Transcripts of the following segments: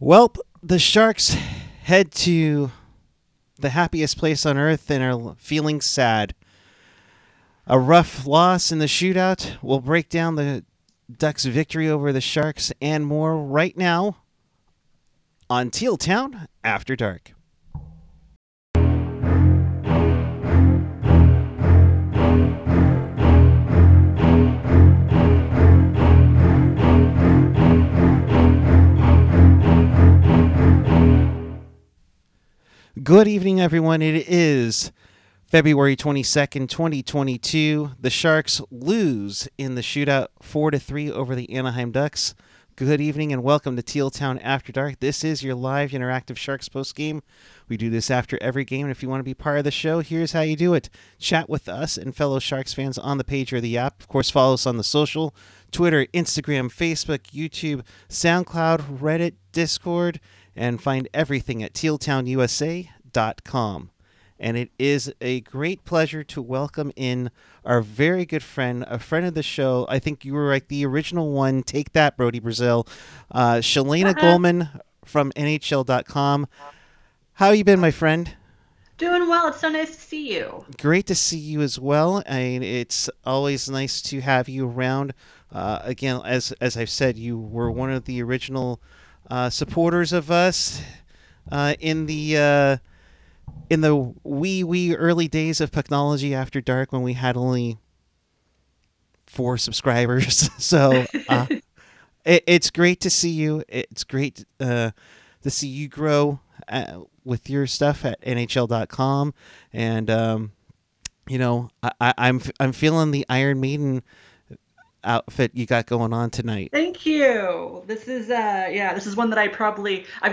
Well, the Sharks head to the happiest place on earth and are feeling sad. A rough loss in the shootout will break down the Ducks' victory over the Sharks and more right now on Teal Town After Dark. Good evening, everyone. It is February 22nd, 2022. The Sharks lose in the shootout 4-3 over the Anaheim Ducks. Good evening and welcome to Teal Town After Dark. This is your live interactive Sharks postgame. We do this after every game, and if you want to be part of the show, here's how you do it. Chat with us and fellow Sharks fans on the page or the app. Of course, follow us on the social, Twitter, Instagram, Facebook, YouTube, SoundCloud, Reddit, Discord, and find everything at tealtownusa.com. And it is a great pleasure to welcome in our very good friend, a friend of the show. I think you were like the original one. Take that, Brody Brazil. Shalene Goldman from NHL.com. How you been, my friend? Doing well. It's so nice to see you. Great to see you as well. I mean, it's always nice to have you around. Again, as I've said, you were one of the original supporters of us in the wee early days of Pucknology After Dark when we had only 4 subscribers. So it's great to see you. It's great to see you grow with your stuff at NHL.com. And, you know, I'm feeling the Iron Maiden outfit you got going on tonight. Thank you. This is this is one that I've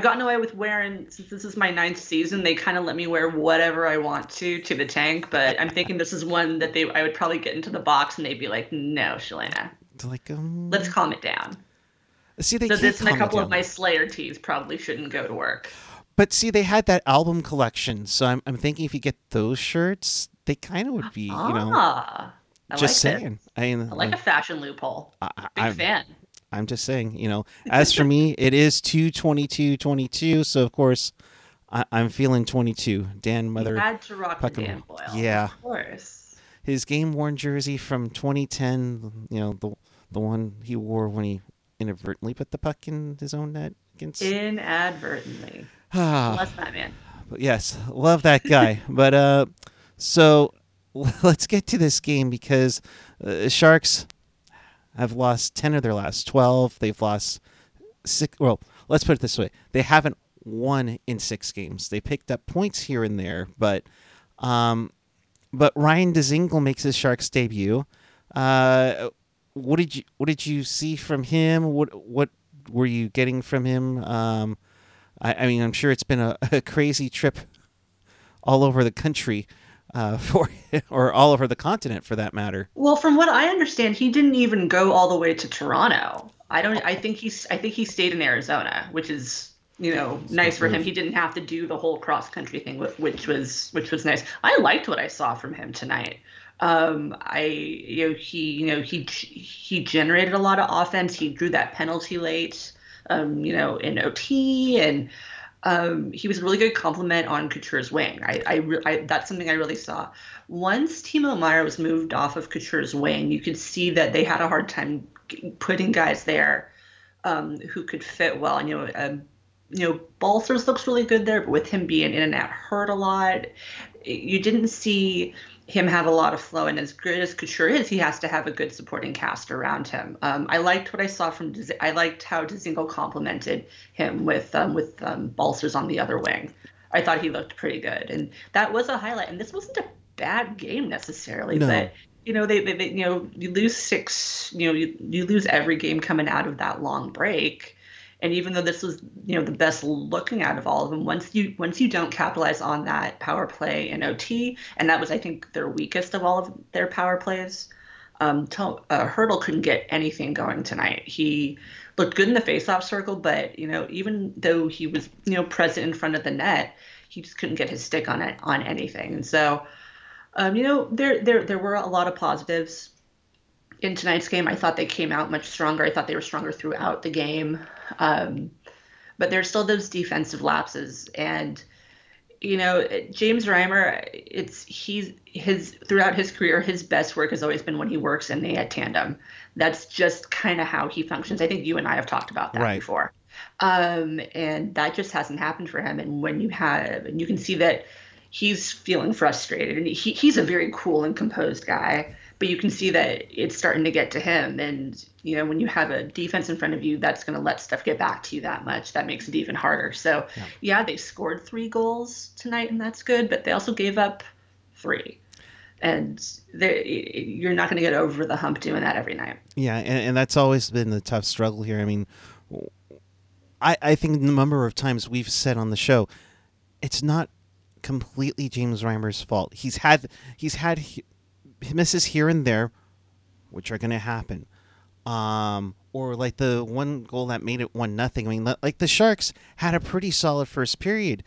gotten away with wearing since this is my 9th season. They kind of let me wear whatever I want to the tank, but I'm thinking this is one that I would probably get into the box and they'd be like, "No, Shalene, like, let's calm it down." See, they so this and a couple of my Slayer tees probably shouldn't go to work. But see, they had that album collection, so I'm thinking if you get those shirts, they kind of would be, you know. Just saying. I like a fashion loophole. Big fan. I'm just saying, you know, as for me, it is 2/22/22. So, of course, I'm feeling 22. Dan Mother. You had to rock the Dan Boyle. Yeah. Of course. His game-worn jersey from 2010, you know, the one he wore when he inadvertently put the puck in his own net. Inadvertently. Love that man. Yes. Love that guy. But let's get to this game because Sharks have lost 10 of their last 12. They've lost 6. Well, let's put it this way. They haven't won in 6 games. They picked up points here and there, but Ryan Dzingel makes his Sharks debut. What did you see from him? What were you getting from him? I mean, I'm sure it's been a crazy trip all over the country. Or all over the continent, for that matter. Well, from what I understand, he didn't even go all the way to Toronto. I think he stayed in Arizona, which is, you know, nice for him. He didn't have to do the whole cross country thing, which was nice. I liked what I saw from him tonight. He generated a lot of offense. He drew that penalty late, in OT and. He was a really good compliment on Couture's wing. That's something I really saw. Once Timo Meier was moved off of Couture's wing, you could see that they had a hard time putting guys there who could fit well. And, Balsers looks really good there, but with him being in and out hurt a lot, you didn't see him have a lot of flow. And as good as Couture is, he has to have a good supporting cast around him. I liked what I saw from. I liked how Dzingel complimented him with Balsers on the other wing. I thought he looked pretty good, and that was a highlight. And this wasn't a bad game necessarily, no. But they you lose 6. You lose every game coming out of that long break. And even though this was, the best looking out of all of them, once you don't capitalize on that power play in OT, and that was, I think, their weakest of all of their power plays, Hertl couldn't get anything going tonight. He looked good in the faceoff circle, but, even though he was, present in front of the net, he just couldn't get his stick on anything. And so, there were a lot of positives. In tonight's game, I thought they came out much stronger. I thought they were stronger throughout the game. but there's still those defensive lapses. And, you know, James Reimer, throughout his career, his best work has always been when he works in a tandem. That's just kind of how he functions. I think you and I have talked about that before. And that just hasn't happened for him. And when you have, and you can see that he's feeling frustrated, and he's a very cool and composed guy, but you can see that it's starting to get to him. And, you know, when you have a defense in front of you, that's going to let stuff get back to you that much. That makes it even harder. So yeah, they scored 3 goals tonight, and that's good, but they also gave up 3. And you're not going to get over the hump doing that every night. Yeah. And that's always been the tough struggle here. I mean, I think the number of times we've said on the show, it's not completely James Reimer's fault. He's had misses here and there, which are going to happen. Or like the one goal that made it 1-0. I mean, like the Sharks had a pretty solid first period,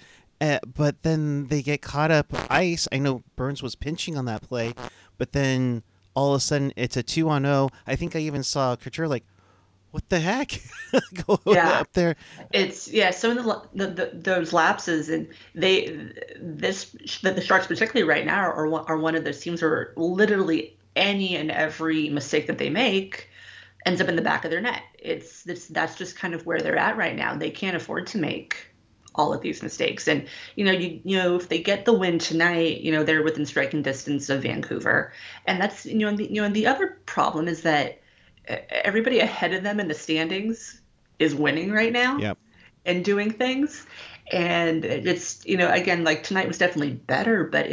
but then they get caught up ice. I know Burns was pinching on that play, but then all of a sudden it's a 2-0. I think I even saw Couture like, what the heck? Go up there. It's So in those lapses, and the Sharks particularly right now are one of those teams where literally any and every mistake that they make ends up in the back of their net. That's just kind of where they're at right now. They can't afford to make all of these mistakes. And you know if they get the win tonight, you know, they're within striking distance of Vancouver. And that's and the other problem is that everybody ahead of them in the standings is winning right now and doing things. And it's, you know, again, like tonight was definitely better, but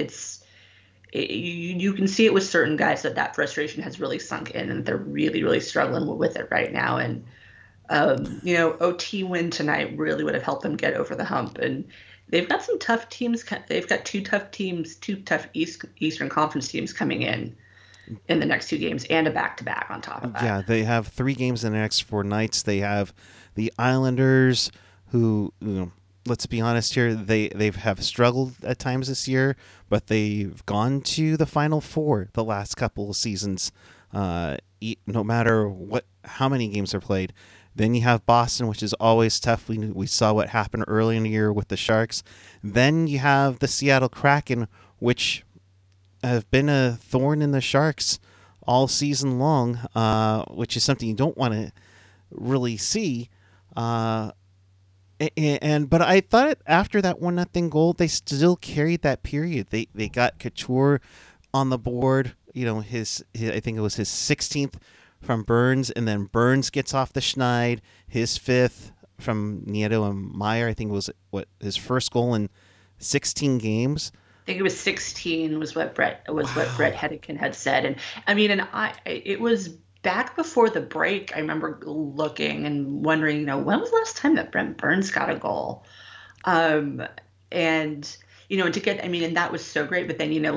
you can see it with certain guys that frustration has really sunk in, and they're really, really struggling with it right now. And, you know, OT win tonight really would have helped them get over the hump. And they've got some tough teams. They've got two tough Eastern Conference teams coming in the next 2 games, and a back-to-back on top of that. Yeah, they have 3 games in the next 4 nights. They have the Islanders, who, you know, let's be honest here, they've struggled at times this year, but they've gone to the Final Four the last couple of seasons, no matter how many games are played. Then you have Boston, which is always tough. We saw what happened early in the year with the Sharks. Then you have the Seattle Kraken, which have been a thorn in the Sharks all season long, which is something you don't want to really see. But I thought after that 1-0 goal, they still carried that period. They got Couture on the board. You know, his I think it was his 16th from Burns, and then Burns gets off the schneid, his 5th from Nieto and Meier. I think it was his first goal in 16 games. I think it was 16 was what Brett Hedekin had said. And I mean, it was back before the break. I remember looking and wondering, you know, when was the last time that Brent Burns got a goal? And, you know, and that was so great. But then, you know,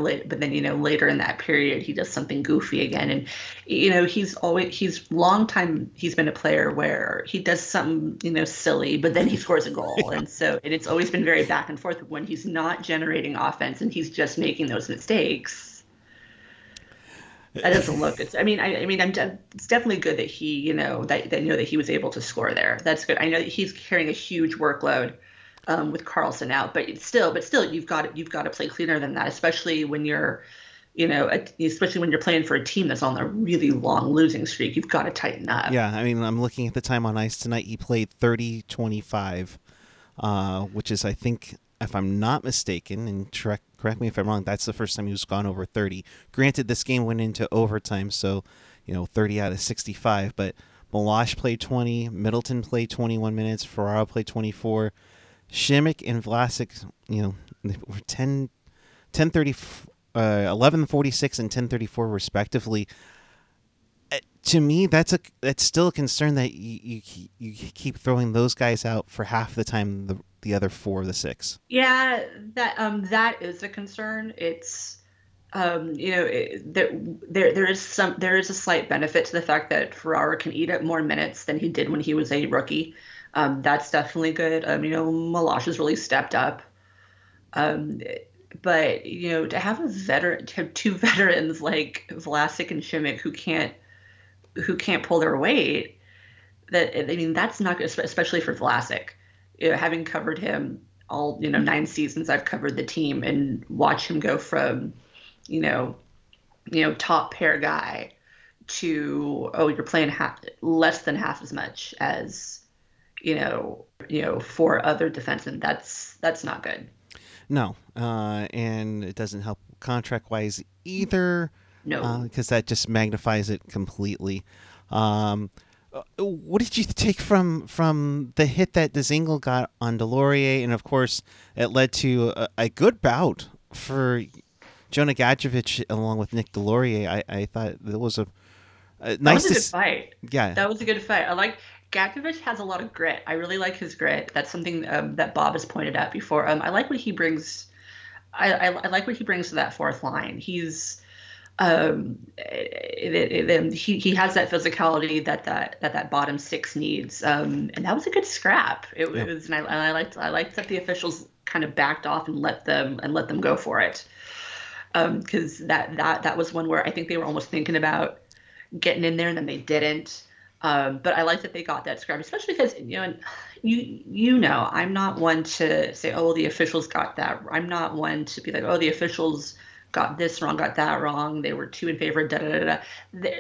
later in that period, he does something goofy again. And, you know, he's been a player where he does something, you know, silly, but then he scores a goal. Yeah. And so it's always been very back and forth when he's not generating offense and he's just making those mistakes. That doesn't look good. It's definitely good that he, you know, that he was able to score there. That's good. I know that he's carrying a huge workload with Karlsson out, but still, you've got to play cleaner than that, especially when you're, you know, playing for a team that's on a really long losing streak. You've got to tighten up. Yeah, I mean, I'm looking at the time on ice tonight. He played 30-25, which is, I think, if I'm not mistaken, and correct me if I'm wrong, that's the first time he's gone over 30. Granted, this game went into overtime, so, you know, 30 out of 65. But Meloche played 20, Middleton played 21 minutes, Ferraro played 24. Shimick and Vlasic, you know, were 11:46 and 10:34 respectively. To me, that's still a concern that you keep throwing those guys out for half the time the other 4 of the 6. Yeah, that is a concern. It's you know, there is a slight benefit to the fact that Ferraro can eat up more minutes than he did when he was a rookie. That's definitely good. You know, Meloche has really stepped up. But, you know, to have 2 veterans like Vlasic and Shimick who can't pull their weight, that's not good, especially for Vlasic. having covered him all, 9 seasons I've covered the team, and watch him go from, top pair guy to, oh, you're playing less than half as much as, four other defensemen. That's not good. No. And it doesn't help contract wise either. No. Because that just magnifies it completely. What did you take from the hit that Dzingel got on Deslauriers? And, of course, it led to a good bout for Jonah Gadjovich along with Nick Deslauriers. I thought that was a nice... That was a good fight. Yeah. That was a good fight. I like... Gadjovich has a lot of grit. I really like his grit. That's something that Bob has pointed out before. I like what he brings... I like what he brings to that fourth line. He's... he has that physicality that bottom six needs. And that was a good scrap. It was, and I liked that the officials kind of backed off and let them go for it. Cause that was one where I think they were almost thinking about getting in there and then they didn't. But I liked that they got that scrap, especially because, I'm not one to say, oh, well, the officials got that. I'm not one to be like, oh, the officials got this wrong, got that wrong. They were too in favor. Da da da da.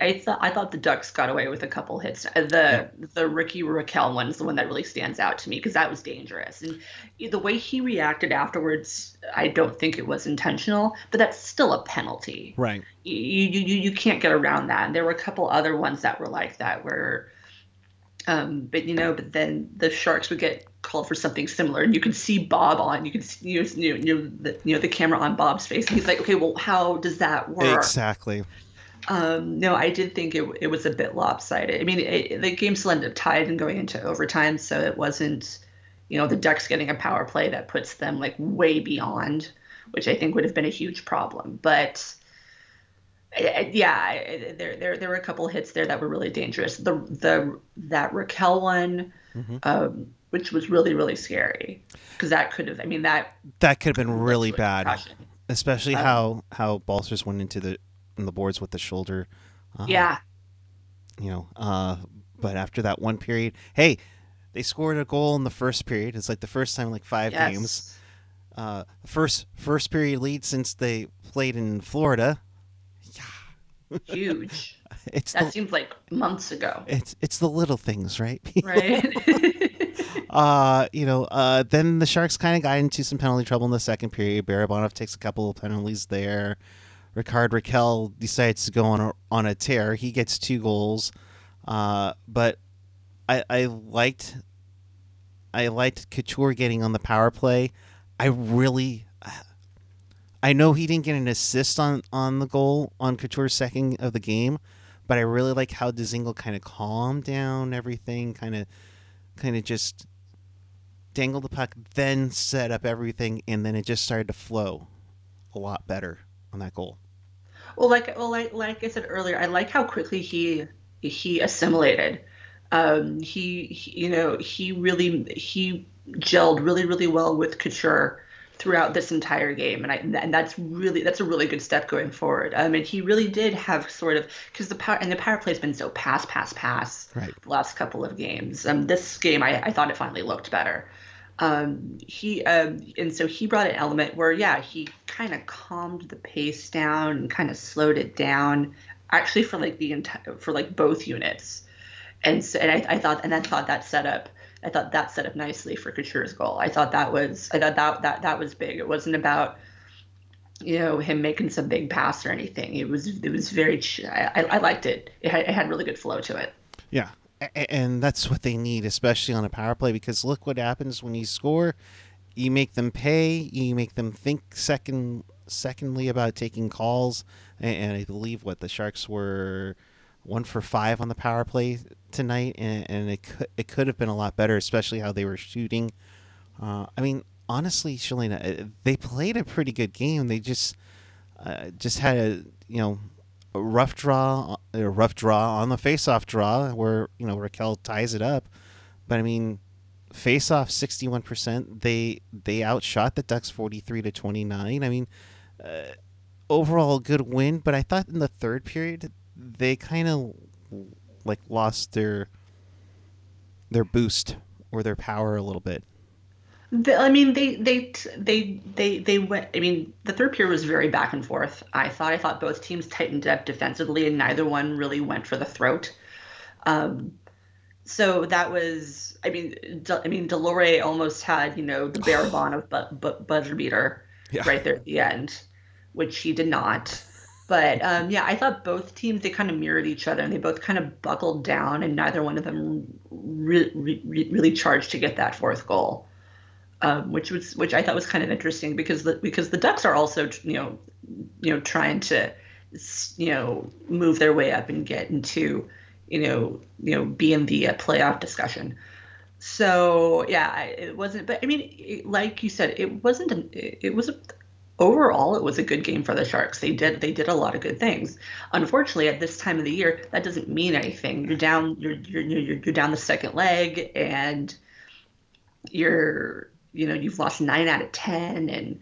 I thought the Ducks got away with a couple hits. The Rickard Rakell one is the one that really stands out to me because that was dangerous. And the way he reacted afterwards, I don't think it was intentional, but that's still a penalty. Right. You can't get around that. And there were a couple other ones that were like that where, but then the Sharks would get called for something similar, and you can see Bob on, the camera on Bob's face, and he's like, okay, well, how does that work? Exactly. No, I did think it was a bit lopsided. I mean, the game still ended up tied and going into overtime, so it wasn't, the Ducks getting a power play that puts them like way beyond, which I think would have been a huge problem. But yeah, there were a couple hits there that were really dangerous. That Rakell one, mm-hmm. Which was really, really scary because that could have been really bad, especially how Balsers went in the boards with the shoulder. But after that one period, hey, they scored a goal in the first period. It's like the first time in like five games. First period lead since they played in Florida. Yeah. Huge. Seems like months ago. It's the little things, right? People? Right. Then the Sharks kind of got into some penalty trouble in the second period. Barabanov takes a couple of penalties there. Rickard Rakell decides to go on a tear. He gets 2 goals. But I liked Couture getting on the power play. I know he didn't get an assist on the goal on Couture's second of the game, but I really like how Dzingel kind of calmed down everything, kind of just dangle the puck, then set up everything, and then it just started to flow a lot better on that goal. Well, like I said earlier, I like how quickly he assimilated. He gelled really, really well with Couture throughout this entire game, and that's a really good step going forward. And he really did have sort of, because the power play has been so pass right the last couple of games. This game I thought it finally looked better. And so he brought an element where he kind of calmed the pace down and kind of slowed it down, actually for both units, I thought that set up nicely for Couture's goal. I thought that was big. It wasn't about, him making some big pass or anything. It was very, I liked it. It had really good flow to it. Yeah. And that's what they need, especially on a power play, because look what happens when you score, you make them pay, you make them think secondly about taking calls. And I believe the Sharks were 1 for 5 on the power play tonight, and it could have been a lot better, especially how they were shooting. I mean, honestly, Shalene, they played a pretty good game. They just had a rough draw on the faceoff draw where Rakell ties it up. But I mean, faceoff 61%. They outshot the Ducks 43-29. I mean, overall good win. But I thought in the third period, they kind of lost their boost or their power a little bit? I mean, they went. I mean, the third period was very back and forth. I thought both teams tightened up defensively, and neither one really went for the throat. So that was, I mean, Deslauriers almost had, you know, the Barabanov buzzer beater right there at the end, which he did not. But yeah, I thought both teams, they kind of mirrored each other, and they both kind of buckled down, and neither one of them really charged to get that fourth goal. Which I thought was kind of interesting, because the Ducks are also you know trying to move their way up and get into be in the playoff discussion. So yeah, it wasn't. But I mean, like you said, it wasn't. Overall, it was a good game for the Sharks. They did a lot of good things. Unfortunately, at this time of the year, that doesn't mean anything. You're down. You're down the second leg, and you've lost 9 out of 10, and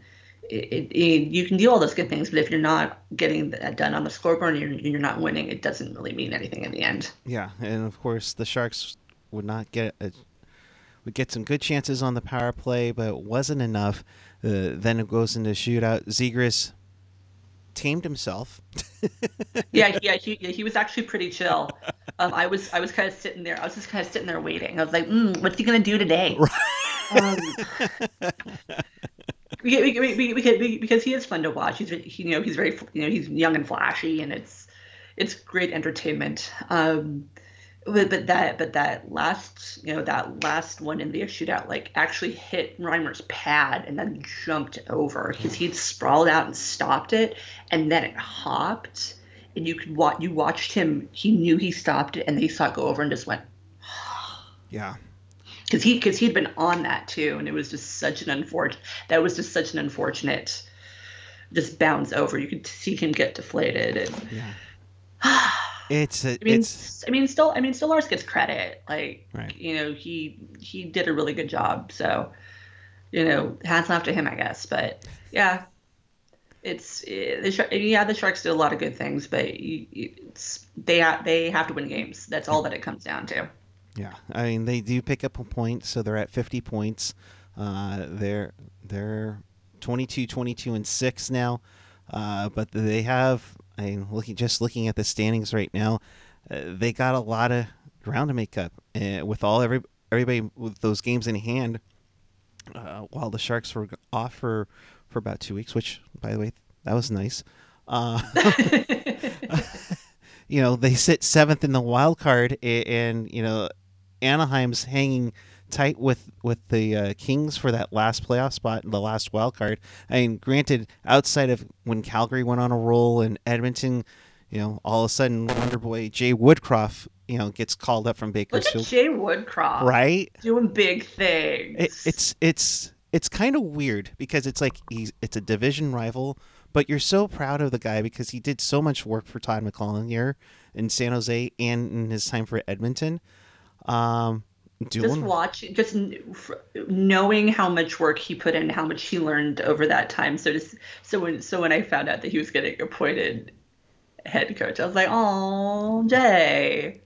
you can do all those good things, but if you're not getting that done on the scoreboard and you're not winning, it doesn't really mean anything in the end. Yeah, and of course the Sharks would get some good chances on the power play, but it wasn't enough. Then it goes into shootout. Zegras tamed himself. yeah, he was actually pretty chill. I was kind of sitting there. I was just kind of sitting there waiting. I was like, what's he gonna do today? Because he is fun to watch. He's very he's young and flashy, and it's great entertainment. But that last one in the shootout actually hit Reimer's pad and then jumped over, because he'd sprawled out and stopped it, and then it hopped, and you watched him. He knew he stopped it, and they saw it go over and just went. Yeah. Because he'd been on that too, and it was just such an unfortunate. That was just such an unfortunate, just bounce over. You could see him get deflated, and yeah. Stolarz gets credit. Right. He did a really good job. So, hats off to him, I guess. But yeah, the Sharks do a lot of good things, but they have to win games. That's all that it comes down to. Yeah, I mean, they do pick up a point, so they're at 50 points. They're 22-22-6 now, but they have. I'm looking at the standings right now. They got a lot of ground to make up with everybody with those games in hand. While the Sharks were off for about 2 weeks, which, by the way, that was nice. They sit 7th in the wild card, and Anaheim's hanging tight with the Kings for that last playoff spot in the last wild card. I mean, granted, outside of when Calgary went on a roll and Edmonton, all of a sudden Wonder Boy Jay Woodcroft, gets called up from Bakersfield. Look at Jay Woodcroft, right? Doing big things. It's kind of weird, because it's like it's a division rival. But you're so proud of the guy, because he did so much work for Todd McClellan here in San Jose and in his time for Edmonton. Just knowing how much work he put in, how much he learned over that time. So when I found out that he was getting appointed head coach, I was like, "Oh, Jay."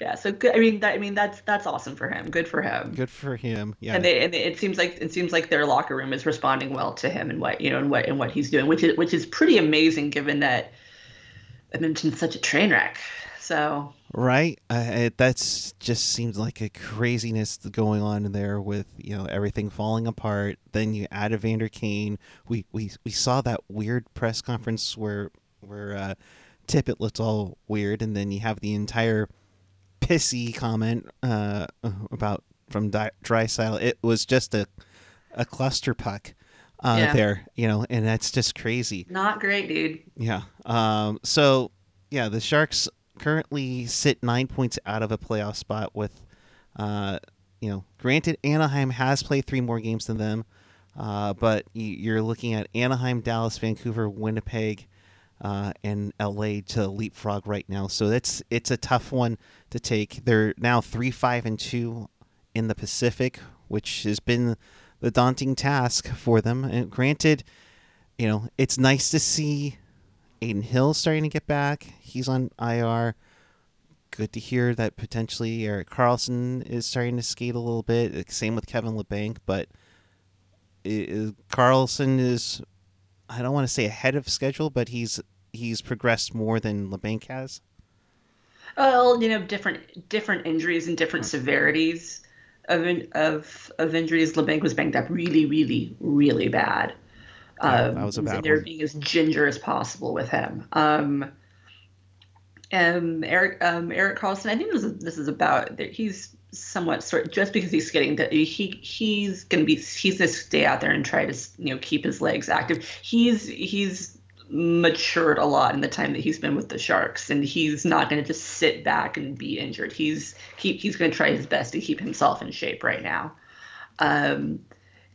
Yeah, so good. That's awesome for him. Good for him. Good for him. Yeah. And it seems like their locker room is responding well to him, and what he's doing, which is pretty amazing, given that Edmonton's such a train wreck. So. Right. That's just seems like a craziness going on in there with everything falling apart. Then you add Evander Kane. We saw that weird press conference where Tippett looked all weird, and then you have the entire pissy comment from Drysdale. It was just a clusterfuck there, and that's just crazy. Not great, dude. Yeah. So yeah, the Sharks currently sit 9 points out of a playoff spot with, granted Anaheim has played 3 more games than them, but you're looking at Anaheim, Dallas, Vancouver, Winnipeg, and LA to leapfrog right now. So it's a tough one to take. They're now 3-5-2 in the Pacific, which has been the daunting task for them. And granted, it's nice to see Adin Hill starting to get back. He's on IR. good to hear that potentially Erik Karlsson is starting to skate a little bit. Same with Kevin Labanc, but Karlsson is, I don't want to say ahead of schedule, but he's progressed more than Labanc has. Well, you know, different injuries and different severities of injuries. Labanc was banged up really, really, really bad. That was a bad one. They're being as ginger as possible with him. Erik Karlsson, I think this is about, he's somewhat sort, just because he's skating, that he's gonna stay out there and try to, you know, keep his legs active. He's matured a lot in the time that he's been with the Sharks, and he's not going to just sit back and be injured. He's going to try his best to keep himself in shape right now. And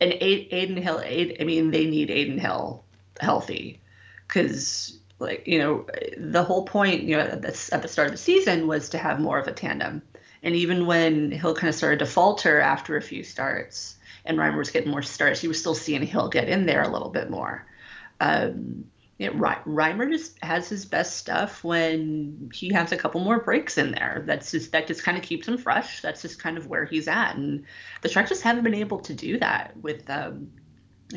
Adin Hill, they need Adin Hill healthy, because, like, you know, the whole point, you know, at the start of the season was to have more of a tandem. And even when Hill kind of started to falter after a few starts, and Reimer was getting more starts, you were still seeing Hill get in there a little bit more. Yeah, Reimer just has his best stuff when he has a couple more breaks in there. That just kind of keeps him fresh. That's just kind of where he's at, and the Sharks just haven't been able to do that with Adin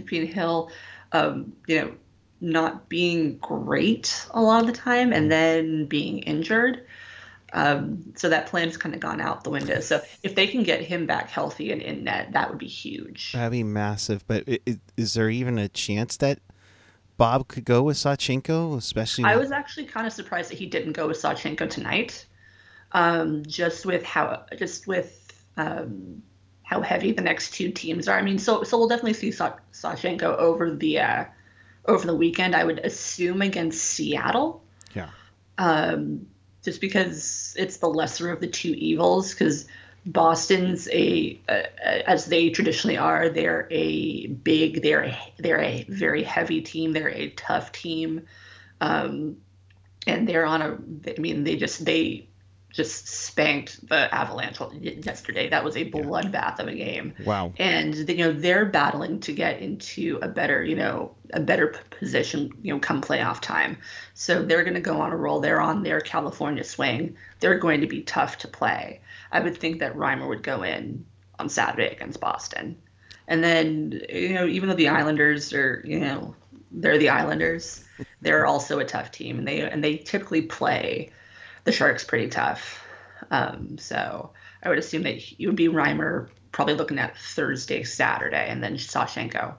Hill, you know, not being great a lot of the time, and then being injured. So that plan's kind of gone out the window. So if they can get him back healthy and in net, that would be huge. That'd be massive. But is there even a chance that Bob could go with Sochenko, especially? I was actually kind of surprised that he didn't go with Sochenko tonight, just with how heavy the next two teams are. I mean, so we'll definitely see Sochenko over the weekend. I would assume against Seattle. Yeah. Just because it's the lesser of the two evils, because Boston's as they traditionally are, they're a very heavy team. They're a tough team. And they're on they just spanked the Avalanche yesterday. That was a bloodbath of a game. Wow. And, you know, they're battling to get into a better position, you know, come playoff time. So they're going to go on a roll. They're on their California swing. They're going to be tough to play. I would think that Reimer would go in on Saturday against Boston. And then, you know, even though the Islanders are, you know, they're the Islanders, they're also a tough team, and they typically play the Sharks pretty tough. So I would assume that it would be Reimer probably looking at Thursday, Saturday, and then Sochenko,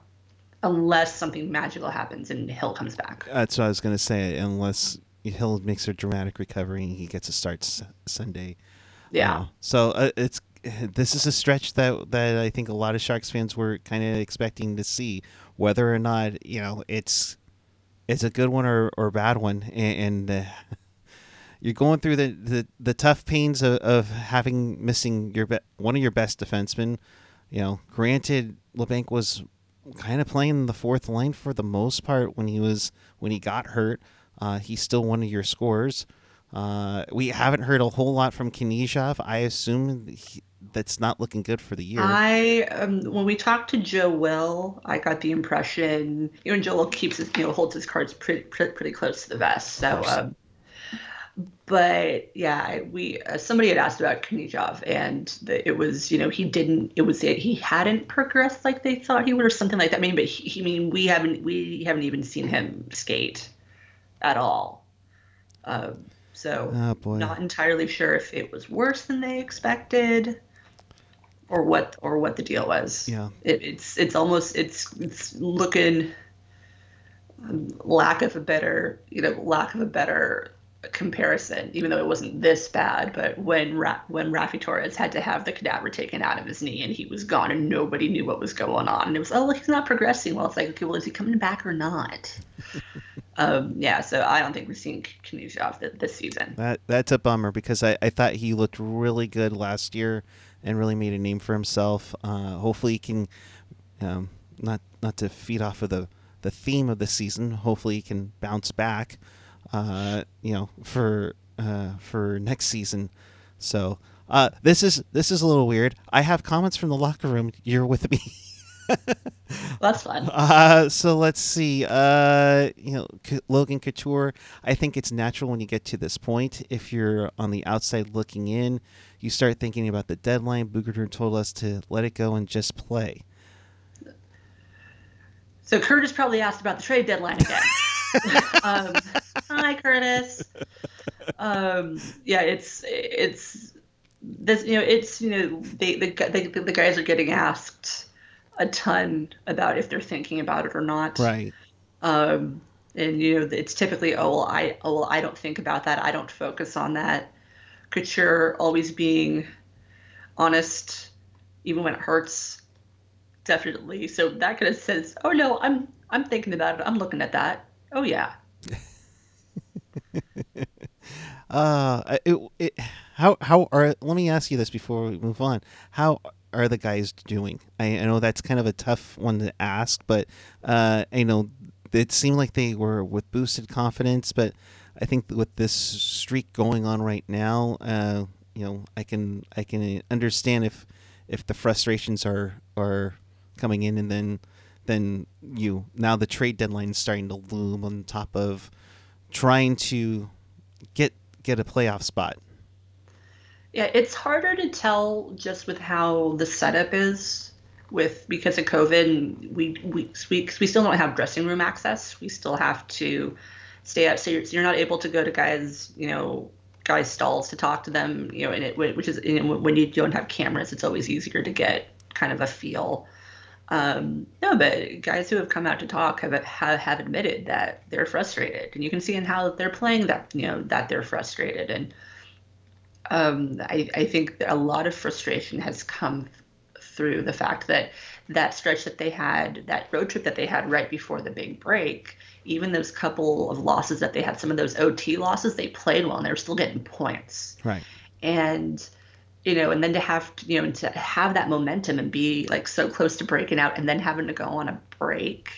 unless something magical happens and Hill comes back. That's what I was going to say, unless Hill makes a dramatic recovery and he gets a start Sunday. Yeah. So this is a stretch that I think a lot of Sharks fans were kind of expecting to see, whether or not, you know, it's a good one or a bad one. And you're going through the tough pains of having missing one of your best defensemen. You know, granted, Labanc was kind of playing the fourth line for the most part when he got hurt. He's still one of your scorers. We haven't heard a whole lot from Knyzhov. I assume that's not looking good for the year. When we talked to Joe Will, I got the impression, you know, and Joe Will holds his cards pretty close to the vest. So. But yeah, somebody had asked about Knyzhov, and he hadn't progressed like they thought he would, or something like that. I mean, but we haven't even seen him skate at all. So not entirely sure if it was worse than they expected, or what the deal was. Yeah, it's looking, lack of a better comparison, even though it wasn't this bad, but when Raffi Torres had to have the cadaver taken out of his knee and he was gone and nobody knew what was going on, and it was, oh, look, he's not progressing well. It's like, okay, well, is he coming back or not? Yeah, so I don't think we're seeing Knyzhov this season. That's a bummer, because I thought he looked really good last year and really made a name for himself. Hopefully he can, not to feed off of the theme of the season, hopefully he can bounce back for next season. So this is a little weird. I have comments from the locker room. You're with me. That's fun. So let's see. Logan Couture, I think it's natural when you get to this point. If you're on the outside looking in, you start thinking about the deadline. Bouchardon told us to let it go and just play. So Curtis probably asked about the trade deadline again. Hi, Curtis. The guys are getting asked a ton about if they're thinking about it or not. Right. It's typically, I don't think about that. I don't focus on that. Couture always being honest, even when it hurts. Definitely. So that kind of says, oh no, I'm thinking about it. I'm looking at that. Oh yeah. Let me ask you this before we move on. How are the guys doing? I know that's kind of a tough one to ask, but it seemed like they were with boosted confidence, but I think with this streak going on right now, I can understand if the frustrations are coming in, and then now the trade deadline is starting to loom on top of trying to get a playoff spot. Yeah, it's harder to tell just with how the setup is because of COVID. And we still don't have dressing room access. We still have to stay up, so you're not able to go to guys' stalls to talk to them. When you don't have cameras, it's always easier to get kind of a feel. But guys who have come out to talk have admitted that they're frustrated, and you can see in how they're playing that they're frustrated. And I think that a lot of frustration has come through the fact that stretch that they had, that road trip that they had right before the big break, even those couple of losses that they had, some of those OT losses, they played well and they were still getting points. Right. And then to have that momentum and be like so close to breaking out and then having to go on a break,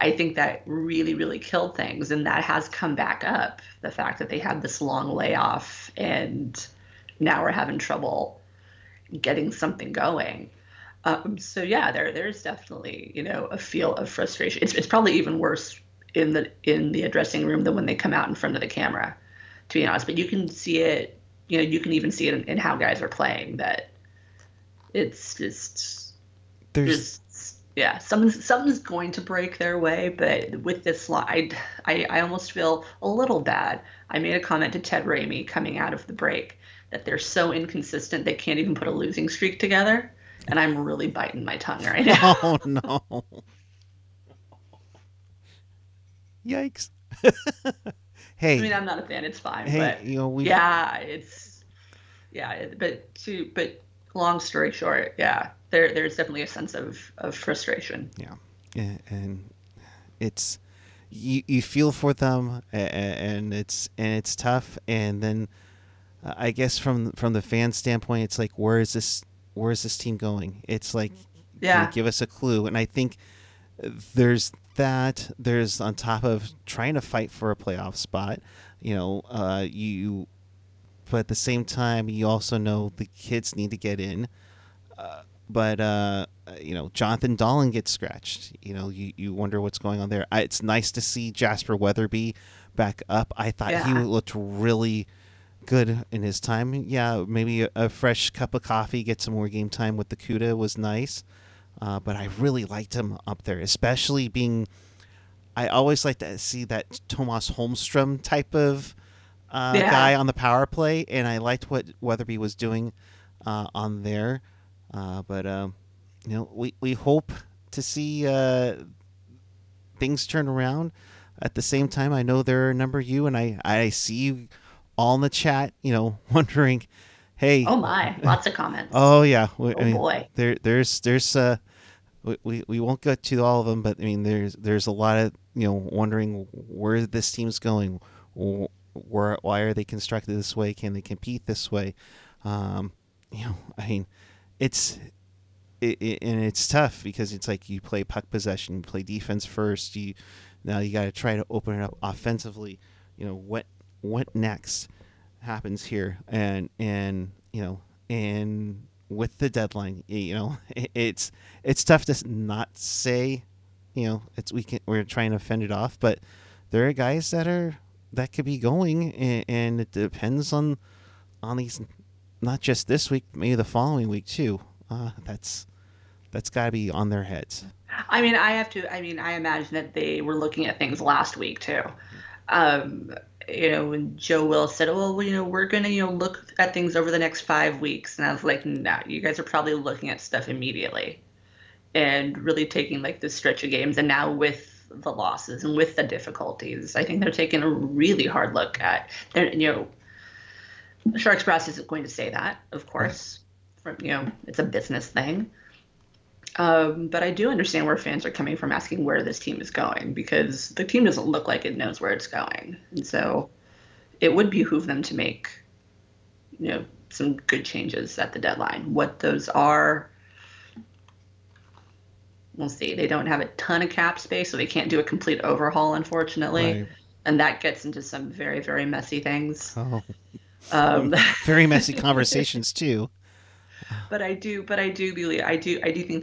I think that really, really killed things. And that has come back up. The fact that they had this long layoff and now we're having trouble getting something going. There's definitely, a feel of frustration. It's probably even worse in the dressing room than when they come out in front of the camera, to be honest. But you can see it. You can even see it in how guys are playing, that it's just something's going to break their way. But with this slide, I almost feel a little bad. I made a comment to Ted Ramey coming out of the break that they're so inconsistent they can't even put a losing streak together, and I'm really biting my tongue right now. Oh no! Yikes! Hey, I mean, I'm not a fan. It's fine. Hey, but But long story short, yeah, there's definitely a sense of frustration. Yeah, and it's you feel for them, and it's tough. And then I guess from the fan standpoint, it's like, where is this team going? It's like, can you give us a clue? And I think there's on top of trying to fight for a playoff spot, but at the same time, you also know the kids need to get in. Jonathan Dahlin gets scratched. You wonder what's going on there. It's nice to see Jasper Weatherby back up. I thought he looked really good in his time. Yeah, maybe a fresh cup of coffee, get some more game time with the CUDA was nice. But I really liked him up there, especially I always like to see that Tomas Holmström type of guy on the power play, and I liked what Weatherby was doing on there. We hope to see things turn around. At the same time, I know there are a number of you, and I see you all in the chat, wondering. Hey! Oh my! Lots of comments. Oh yeah! Boy! We won't get to all of them, but I mean, there's a lot of wondering where this team's going, why are they constructed this way? Can they compete this way? It's tough because it's like you play puck possession, you play defense first. You got to try to open it up offensively. What next happens here, and with the deadline, you know, it's tough to not say, you know, we're trying to fend it off, but there are guys that could be going, and it depends on these, not just this week, maybe the following week too. That's got to be on their heads. I mean, I imagine that they were looking at things last week too. You know, when Joe Will said, well, you know, we're going to, you know, look at things over the next 5 weeks. And I was like, no, you guys are probably looking at stuff immediately and really taking like this stretch of games. And now with the losses and with the difficulties, I think they're taking a really hard look at their, you know, Sharks Brass isn't going to say that, of course, from, you know, it's a business thing. But I do understand where fans are coming from asking where this team is going, because the team doesn't look like it knows where it's going. And so it would behoove them to make, you know, some good changes at the deadline. What those are, we'll see. They don't have a ton of cap space, so they can't do a complete overhaul, unfortunately. Right. And that gets into some very, very messy things. Oh. Very messy conversations too. But I do think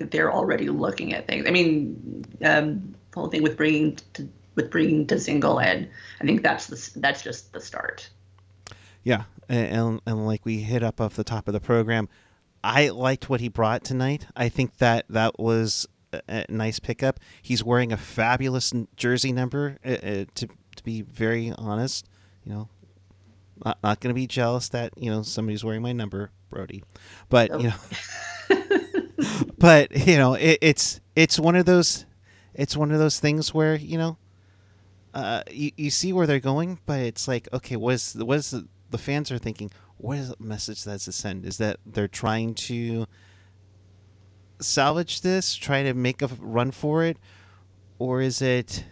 that they're already looking at things. I mean, the whole thing with bringing Dzingel in, I think that's just the start. Yeah, and like we hit up off the top of the program, I liked what he brought tonight. I think that was a nice pickup. He's wearing a fabulous jersey number. To be very honest, you know, not going to be jealous that, you know, somebody's wearing my number, Brody, but nope. You know, but you know, it's one of those things where, you know, you see where they're going, but it's like, okay, what is the fans are thinking? What is the message that's to send? Is that they're trying to salvage this, try to make a run for it, or is it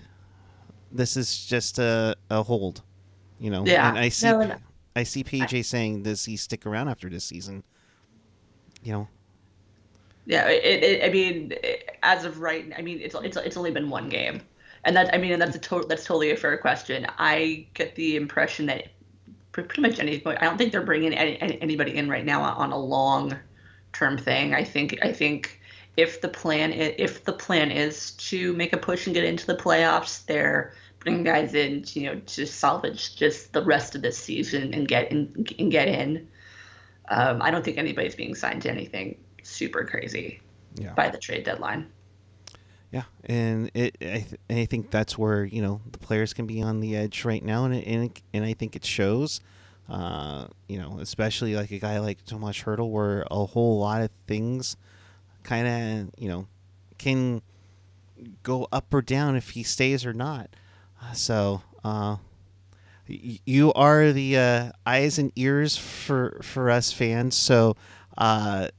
this is just a hold? You know, yeah. And I see PJ saying, does he stick around after this season? You know. Yeah, as of right, I mean, it's only been one game, and that, I mean, and that's totally a fair question. I get the impression that pretty much anybody. I don't think they're bringing anybody in right now on a long term thing. I think if the plan is to make a push and get into the playoffs, they're bring guys in, you know, to salvage just the rest of this season and get in. I don't think anybody's being signed to anything super crazy by the trade deadline. Yeah, and I think that's where, you know, the players can be on the edge right now, and I think it shows. You know, especially like a guy like Tomas Hertl, where a whole lot of things kind of, you know, can go up or down if he stays or not. So, you are the eyes and ears for us fans. So,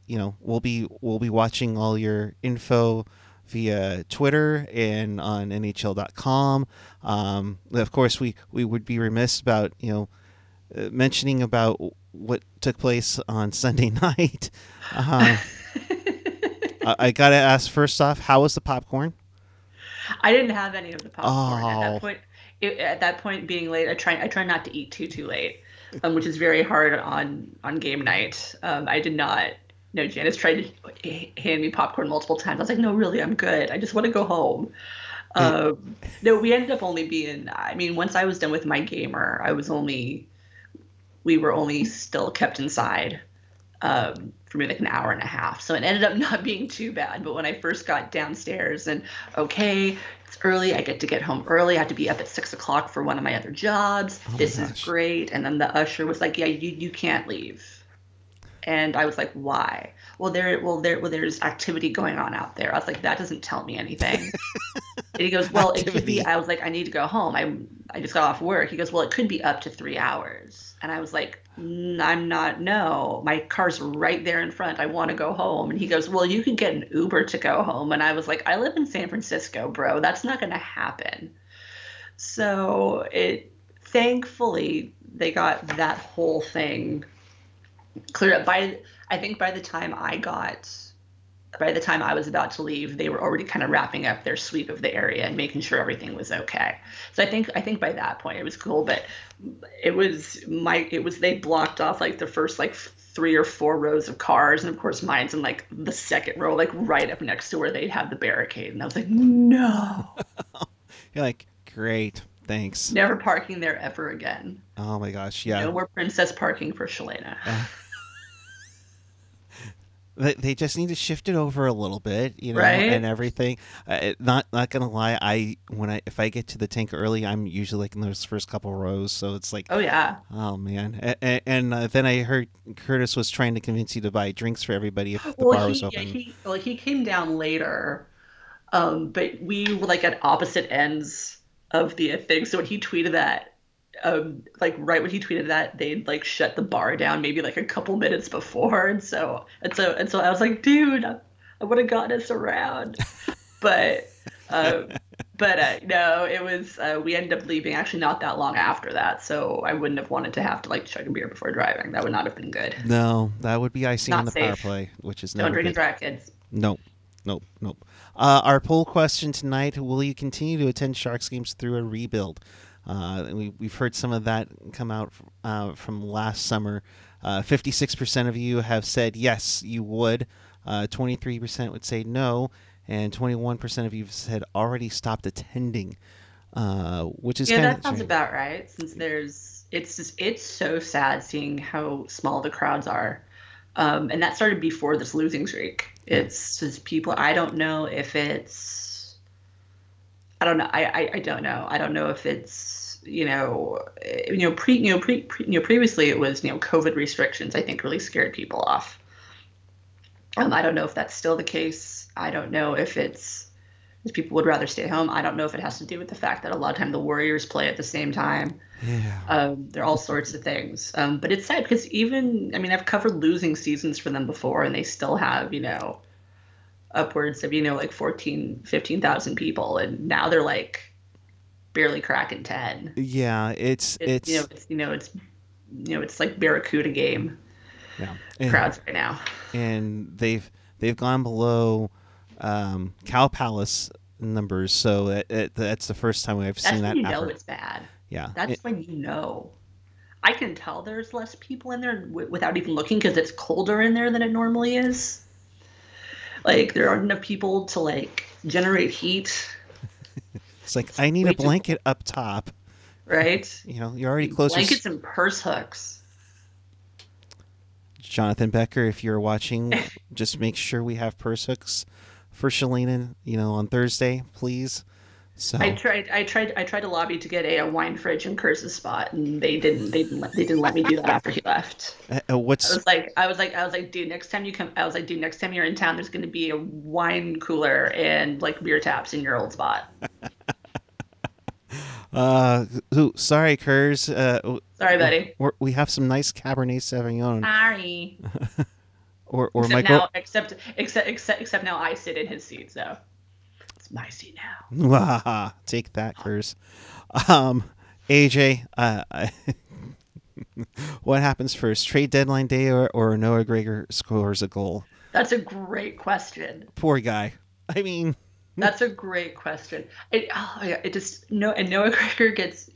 you know, we'll be watching all your info via Twitter and on NHL.com. Of course, we would be remiss about, you know, mentioning about what took place on Sunday night. I gotta ask first off, how was the popcorn? I didn't have any of the popcorn at that point. Being late, I try not to eat too late, which is very hard on game night. I did not. No, Janice tried to hand me popcorn multiple times. I was like, no, really, I'm good. I just want to go home. No, we ended up only being. I mean, once I was done with my gamer, we were only still kept inside for maybe like an hour and a half. So it ended up not being too bad. But when I first got downstairs and, okay, it's early, I get to get home early. I have to be up at 6:00 for one of my other jobs. Oh, this is great. And then the usher was like, yeah, you can't leave. And I was like, why? Well, there's activity going on out there. I was like, that doesn't tell me anything. And he goes, well, activity. It could be, I was like, I need to go home. I just got off work. He goes, well, it could be up to 3 hours. And I was like, no, my car's right there in front. I want to go home. And he goes, well, you can get an Uber to go home. And I was like, I live in San Francisco, bro. That's not going to happen. So thankfully they got that whole thing cleared up by the time I was about to leave, they were already kind of wrapping up their sweep of the area and making sure everything was okay. So I think by that point it was cool, but it was they blocked off like the first like three or four rows of cars. And of course, mine's in like the second row, like right up next to where they had the barricade. And I was like, no. You're like, great. Thanks. Never parking there ever again. Oh my gosh. Yeah. You know, we're princess parking for Shalene. They just need to shift it over a little bit, you know, right? And everything. Not gonna lie, if I get to the tank early, I'm usually like in those first couple rows. So it's like, oh yeah, oh man. And then I heard Curtis was trying to convince you to buy drinks for everybody if the bar was open. He came down later, but we were like at opposite ends of the thing. So when he tweeted that. Like right when he tweeted that, they'd like shut the bar down maybe like a couple minutes before, and so I was like, dude, I would have gotten us around, but no, it was we ended up leaving actually not that long after that, so I wouldn't have wanted to have to like chug a beer before driving. That would not have been good. No, that would be icing on the power play, which is never good. Don't drink and drive, kids. Nope. Our poll question tonight: will you continue to attend Sharks games through a rebuild? We've heard some of that come out from last summer. 56% of you have said yes, you would. 23% would say no, and 21% of you have said already stopped attending, which is kind of that sounds about right. Since it's so sad seeing how small the crowds are, and that started before this losing streak. It's just people. I don't know if it's. I don't know. I don't know. I don't know if it's, previously it was, COVID restrictions, I think really scared people off. I don't know if that's still the case. I don't know if it's, if people would rather stay home. I don't know if it has to do with the fact that a lot of time the Warriors play at the same time. Yeah. There are all sorts of things. But it's sad because I've covered losing seasons for them before and they still have, upwards of, 15,000 people. And now they're like barely cracking 10. Yeah. It's like Barracuda game. Yeah. Crowds right now. And they've gone below, Cow Palace numbers. So that's the first time I've seen that. It's bad. Yeah. That's when I can tell there's less people in there without even looking, cause it's colder in there than it normally is. Like, there aren't enough people to, like, generate heat. It's like, I need a blanket up top. Right? You're already close. Blankets and purse hooks. Jonathan Becker, if you're watching, just make sure we have purse hooks for Shalene, on Thursday, please. So I tried to lobby to get a wine fridge in Curse's spot, and they didn't let me do that after he left. I was like, dude, next time you come, next time you're in town, there's going to be a wine cooler and like beer taps in your old spot. Sorry, Curse. Sorry, buddy. We have some nice Cabernet Sauvignon. Sorry. or except Michael. Now, except now I sit in his seat, so. My seat now. Take that, Curse. AJ, what happens first, trade deadline day or Noah Gregor scores a goal? That's a great question. Poor guy. I mean, that's a great question. Noah Gregor gets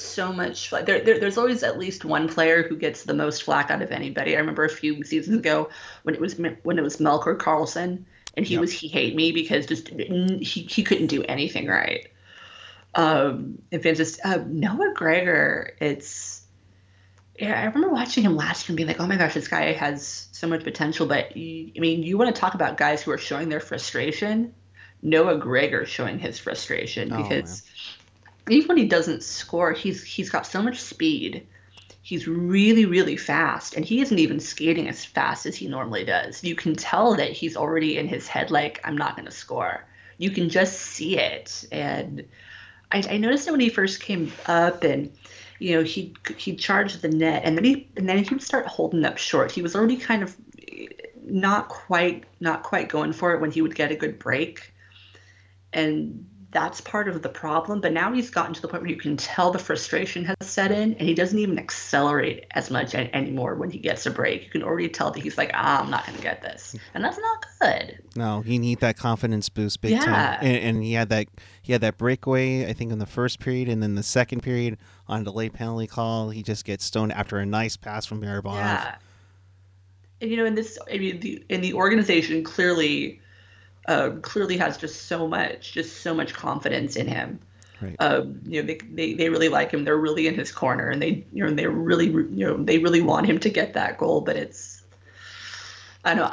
so much flack. There's always at least one player who gets the most flack out of anybody. I remember a few seasons ago when it was Melker Karlsson. And he hated me because he couldn't do anything right. And fans just Noah Gregor. I remember watching him last year and being like, oh my gosh, this guy has so much potential. But you want to talk about guys who are showing their frustration. Noah Gregor showing his frustration because even when he doesn't score, he's got so much speed. He's really, really fast, and he isn't even skating as fast as he normally does. You can tell that he's already in his head, like, I'm not going to score. You can just see it. And I noticed that when he first came up, and he charged the net, and then he would start holding up short. He was already kind of not quite going for it when he would get a good break, and. That's part of the problem. But now he's gotten to the point where you can tell the frustration has set in, and he doesn't even accelerate as much anymore when he gets a break. You can already tell that he's like, I'm not going to get this. And that's not good. No, he needs that confidence boost big time. And he had that breakaway, I think, in the first period. And then the second period on a delayed penalty call, he just gets stoned after a nice pass from Barabanov. Yeah. and, you know, in this, I mean, the organization clearly has just so much confidence in him. Right. You know, they really like him. They're really in his corner, and they really want him to get that goal. But it's, I know,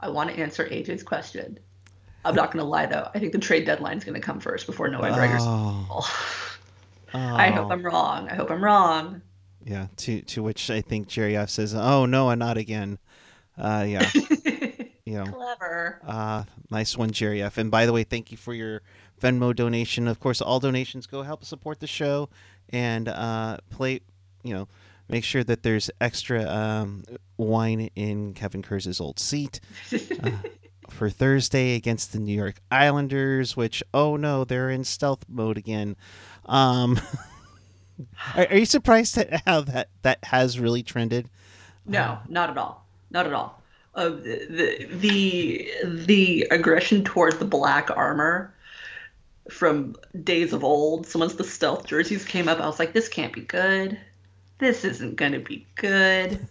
I want to answer AJ's question. I'm not going to lie, though. I think the trade deadline is going to come first before Noah Gregor's goal. I hope I'm wrong. Yeah. To which I think Jerry F says, "Oh, Noah, not again." Yeah. You know, clever. Nice one, Jerry F. And by the way, thank you for your Venmo donation. Of course, all donations go help support the show, and make sure that there's extra wine in Kevin Kurz's old seat for Thursday against the New York Islanders, which, oh no, they're in stealth mode again. Are you surprised at how that has really trended? No, not at all. The aggression toward the black armor from days of old. So once the stealth jerseys came up, I was like, this can't be good. This isn't going to be good.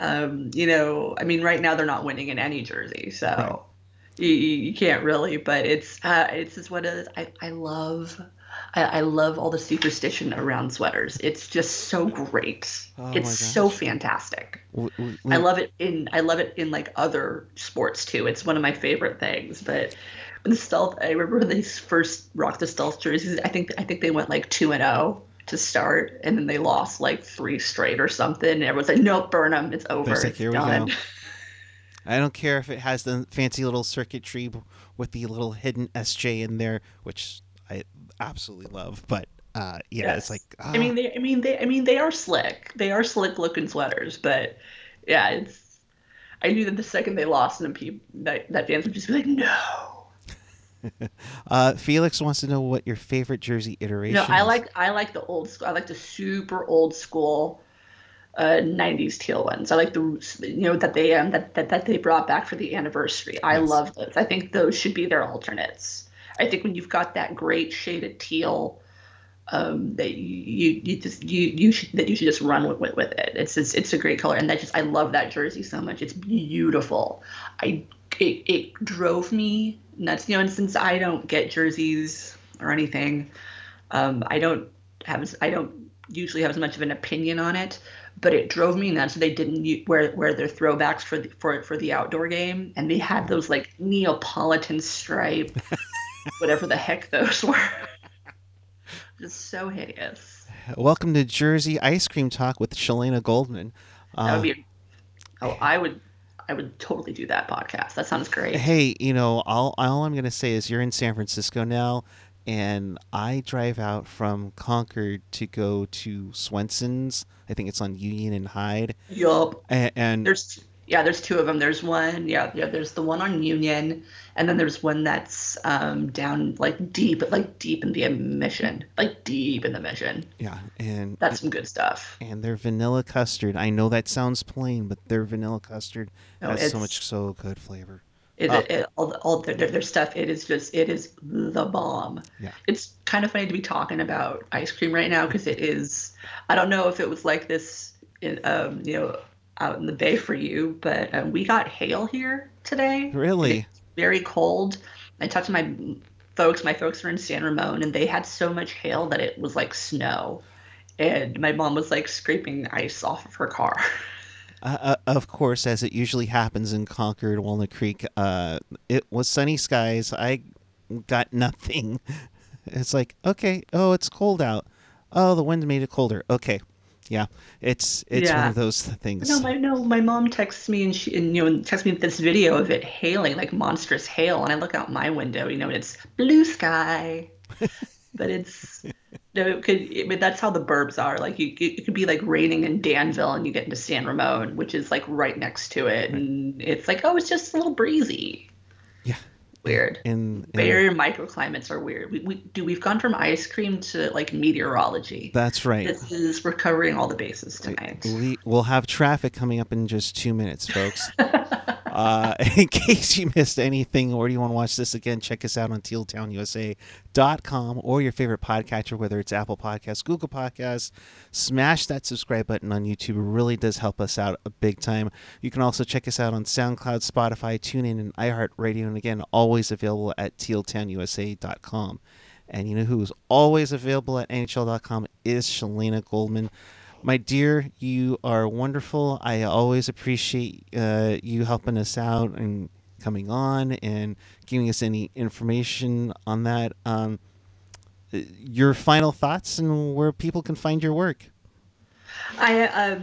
You know, I mean, right now they're not winning in any jersey, so right. you can't really. But it's just what it is. I love all the superstition around sweaters. It's just so great. Oh, it's so fantastic. I love it in like other sports too. It's one of my favorite things. But when the stealth, I remember when they first rocked the stealth jerseys. I think they went like 2-0 to start, and then they lost like 3 straight or something. And everyone's like, "Nope, burn them. It's over. Like, it's done." I don't care if it has the fancy little circuitry with the little hidden SJ in there, which I absolutely love, but yes. It's like they are slick. They are slick looking sweaters, but yeah, it's. I knew that the second they lost, and that fans would just be like, no. Felix wants to know what your favorite jersey iteration is. No, I like the old school. I like the super old school 90s teal ones. I like the, you know, that they that they brought back for the anniversary. Yes. I love those. I think those should be their alternates. I think when you've got that great shade of teal, that you should just run with it. It's a great color, and I love that jersey so much. It's beautiful. It drove me nuts. You know, and since I don't get jerseys or anything, I don't usually have as much of an opinion on it. But it drove me nuts. So they didn't wear their throwbacks for the outdoor game, and they had those like Neapolitan stripe. Whatever the heck those were. Just so hideous. Welcome to Jersey Ice Cream Talk with Shalene Goldman. That would be... I would totally do that podcast. That sounds great. Hey, you know, all I'm going to say is you're in San Francisco now, and I drive out from Concord to go to Swenson's. I think it's on Union and Hyde. Yup. And there's... Yeah, there's 2 of them. There's one, there's the one on Union, and then there's one that's down like deep in the Mission. Yeah, and that's some good stuff. And their vanilla custard. I know that sounds plain, but their vanilla custard has so good flavor. All their stuff. It is the bomb. Yeah. It's kind of funny to be talking about ice cream right now because it is. I don't know if it was like this in, you know, out in the bay for you, but we got hail here today. Really? It's very cold. I talked to my folks. My folks are in San Ramon, and they had so much hail that it was like snow. And my mom was like scraping ice off of her car. Of course, as it usually happens in Concord, Walnut Creek, it was sunny skies. I got nothing. It's like, okay, oh, it's cold out. Oh, the wind made it colder. Okay. Yeah, it's one of those things. No, my mom texts me and texts me this video of it hailing, like monstrous hail, and I look out my window, you know, and it's blue sky. But that's how the burbs are. Like it could be like raining in Danville, and you get into San Ramon, which is like right next to it, right. And it's like, oh, it's just a little breezy. Yeah. Weird. Bay Area microclimates are weird. We've gone from ice cream to like meteorology. That's right. We're covering all the bases tonight. We'll have traffic coming up in just 2 minutes, folks. In case you missed anything or you want to watch this again, check us out on TealTownUSA.com or your favorite podcatcher, whether it's Apple Podcasts, Google Podcasts. Smash that subscribe button on YouTube. It really does help us out a big time. You can also check us out on SoundCloud, Spotify, TuneIn, and iHeartRadio. And again, always available at TealTownUSA.com. And you know who is always available at NHL.com is Shalene Goldman. My dear, you are wonderful. I always appreciate you helping us out and coming on and giving us any information on that. Your final thoughts and where people can find your work. I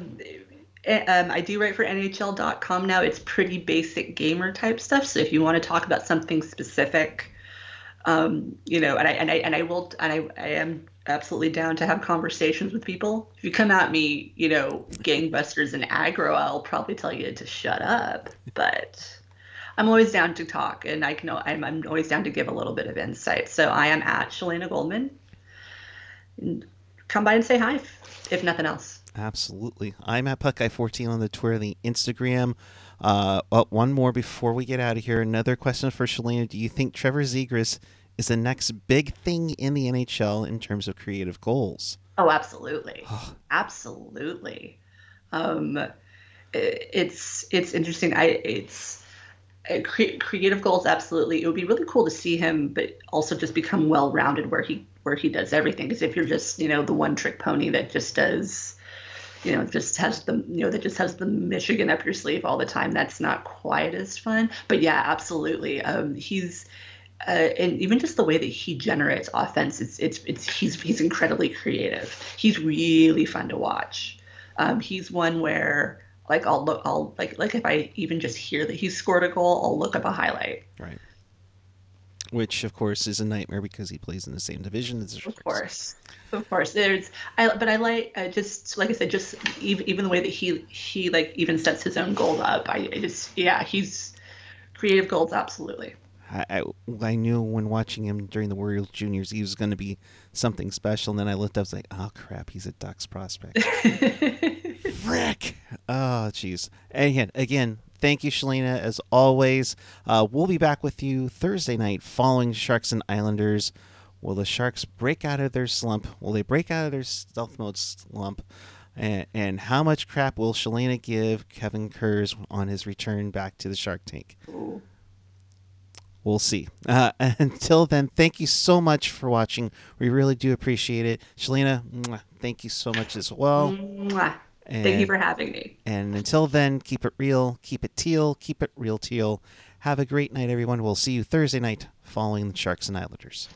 do write for NHL.com now. It's pretty basic gamer type stuff. So if you want to talk about something specific, I am absolutely down to have conversations with people. If you come at me, gangbusters and aggro, I'll probably tell you to shut up. But I'm always down to talk, and I'm always down to give a little bit of insight. So I am at Shalene Goldman. Come by and say hi, if nothing else. Absolutely. I'm at PuckEye14 on the Twitter, the Instagram. One more before we get out of here. Another question for Shalene. Do you think Trevor Zegras is the next big thing in the NHL in terms of creative goals? Oh, absolutely. Absolutely. It's interesting. Creative goals. Absolutely. It would be really cool to see him, but also just become well-rounded where he does everything. Because if you're just, the one trick pony that just does, that just has the Michigan up your sleeve all the time, that's not quite as fun. But yeah, absolutely. And even just the way that he generates offense, he's incredibly creative. He's really fun to watch. He's one where I'll if I even just hear that he's scored a goal, I'll look up a highlight. Right. Which of course is a nightmare because he plays in the same division as the Of course. Even the way that he even sets his own goal up. He's creative goals, absolutely. I knew when watching him during the World Juniors, he was going to be something special. And then I looked up, I was like, oh, crap, he's a Ducks prospect. Frick! Oh, jeez. And again, thank you, Shalene, as always. We'll be back with you Thursday night following Sharks and Islanders. Will the Sharks break out of their slump? Will they break out of their stealth mode slump? And how much crap will Shalene give Kevin Kurz on his return back to the Shark Tank? Ooh. We'll see. Until then, thank you so much for watching. We really do appreciate it. Shalene, thank you so much as well. Mwah. Thank you for having me. And until then, keep it real, keep it teal, keep it real teal. Have a great night, everyone. We'll see you Thursday night following the Sharks and Islanders.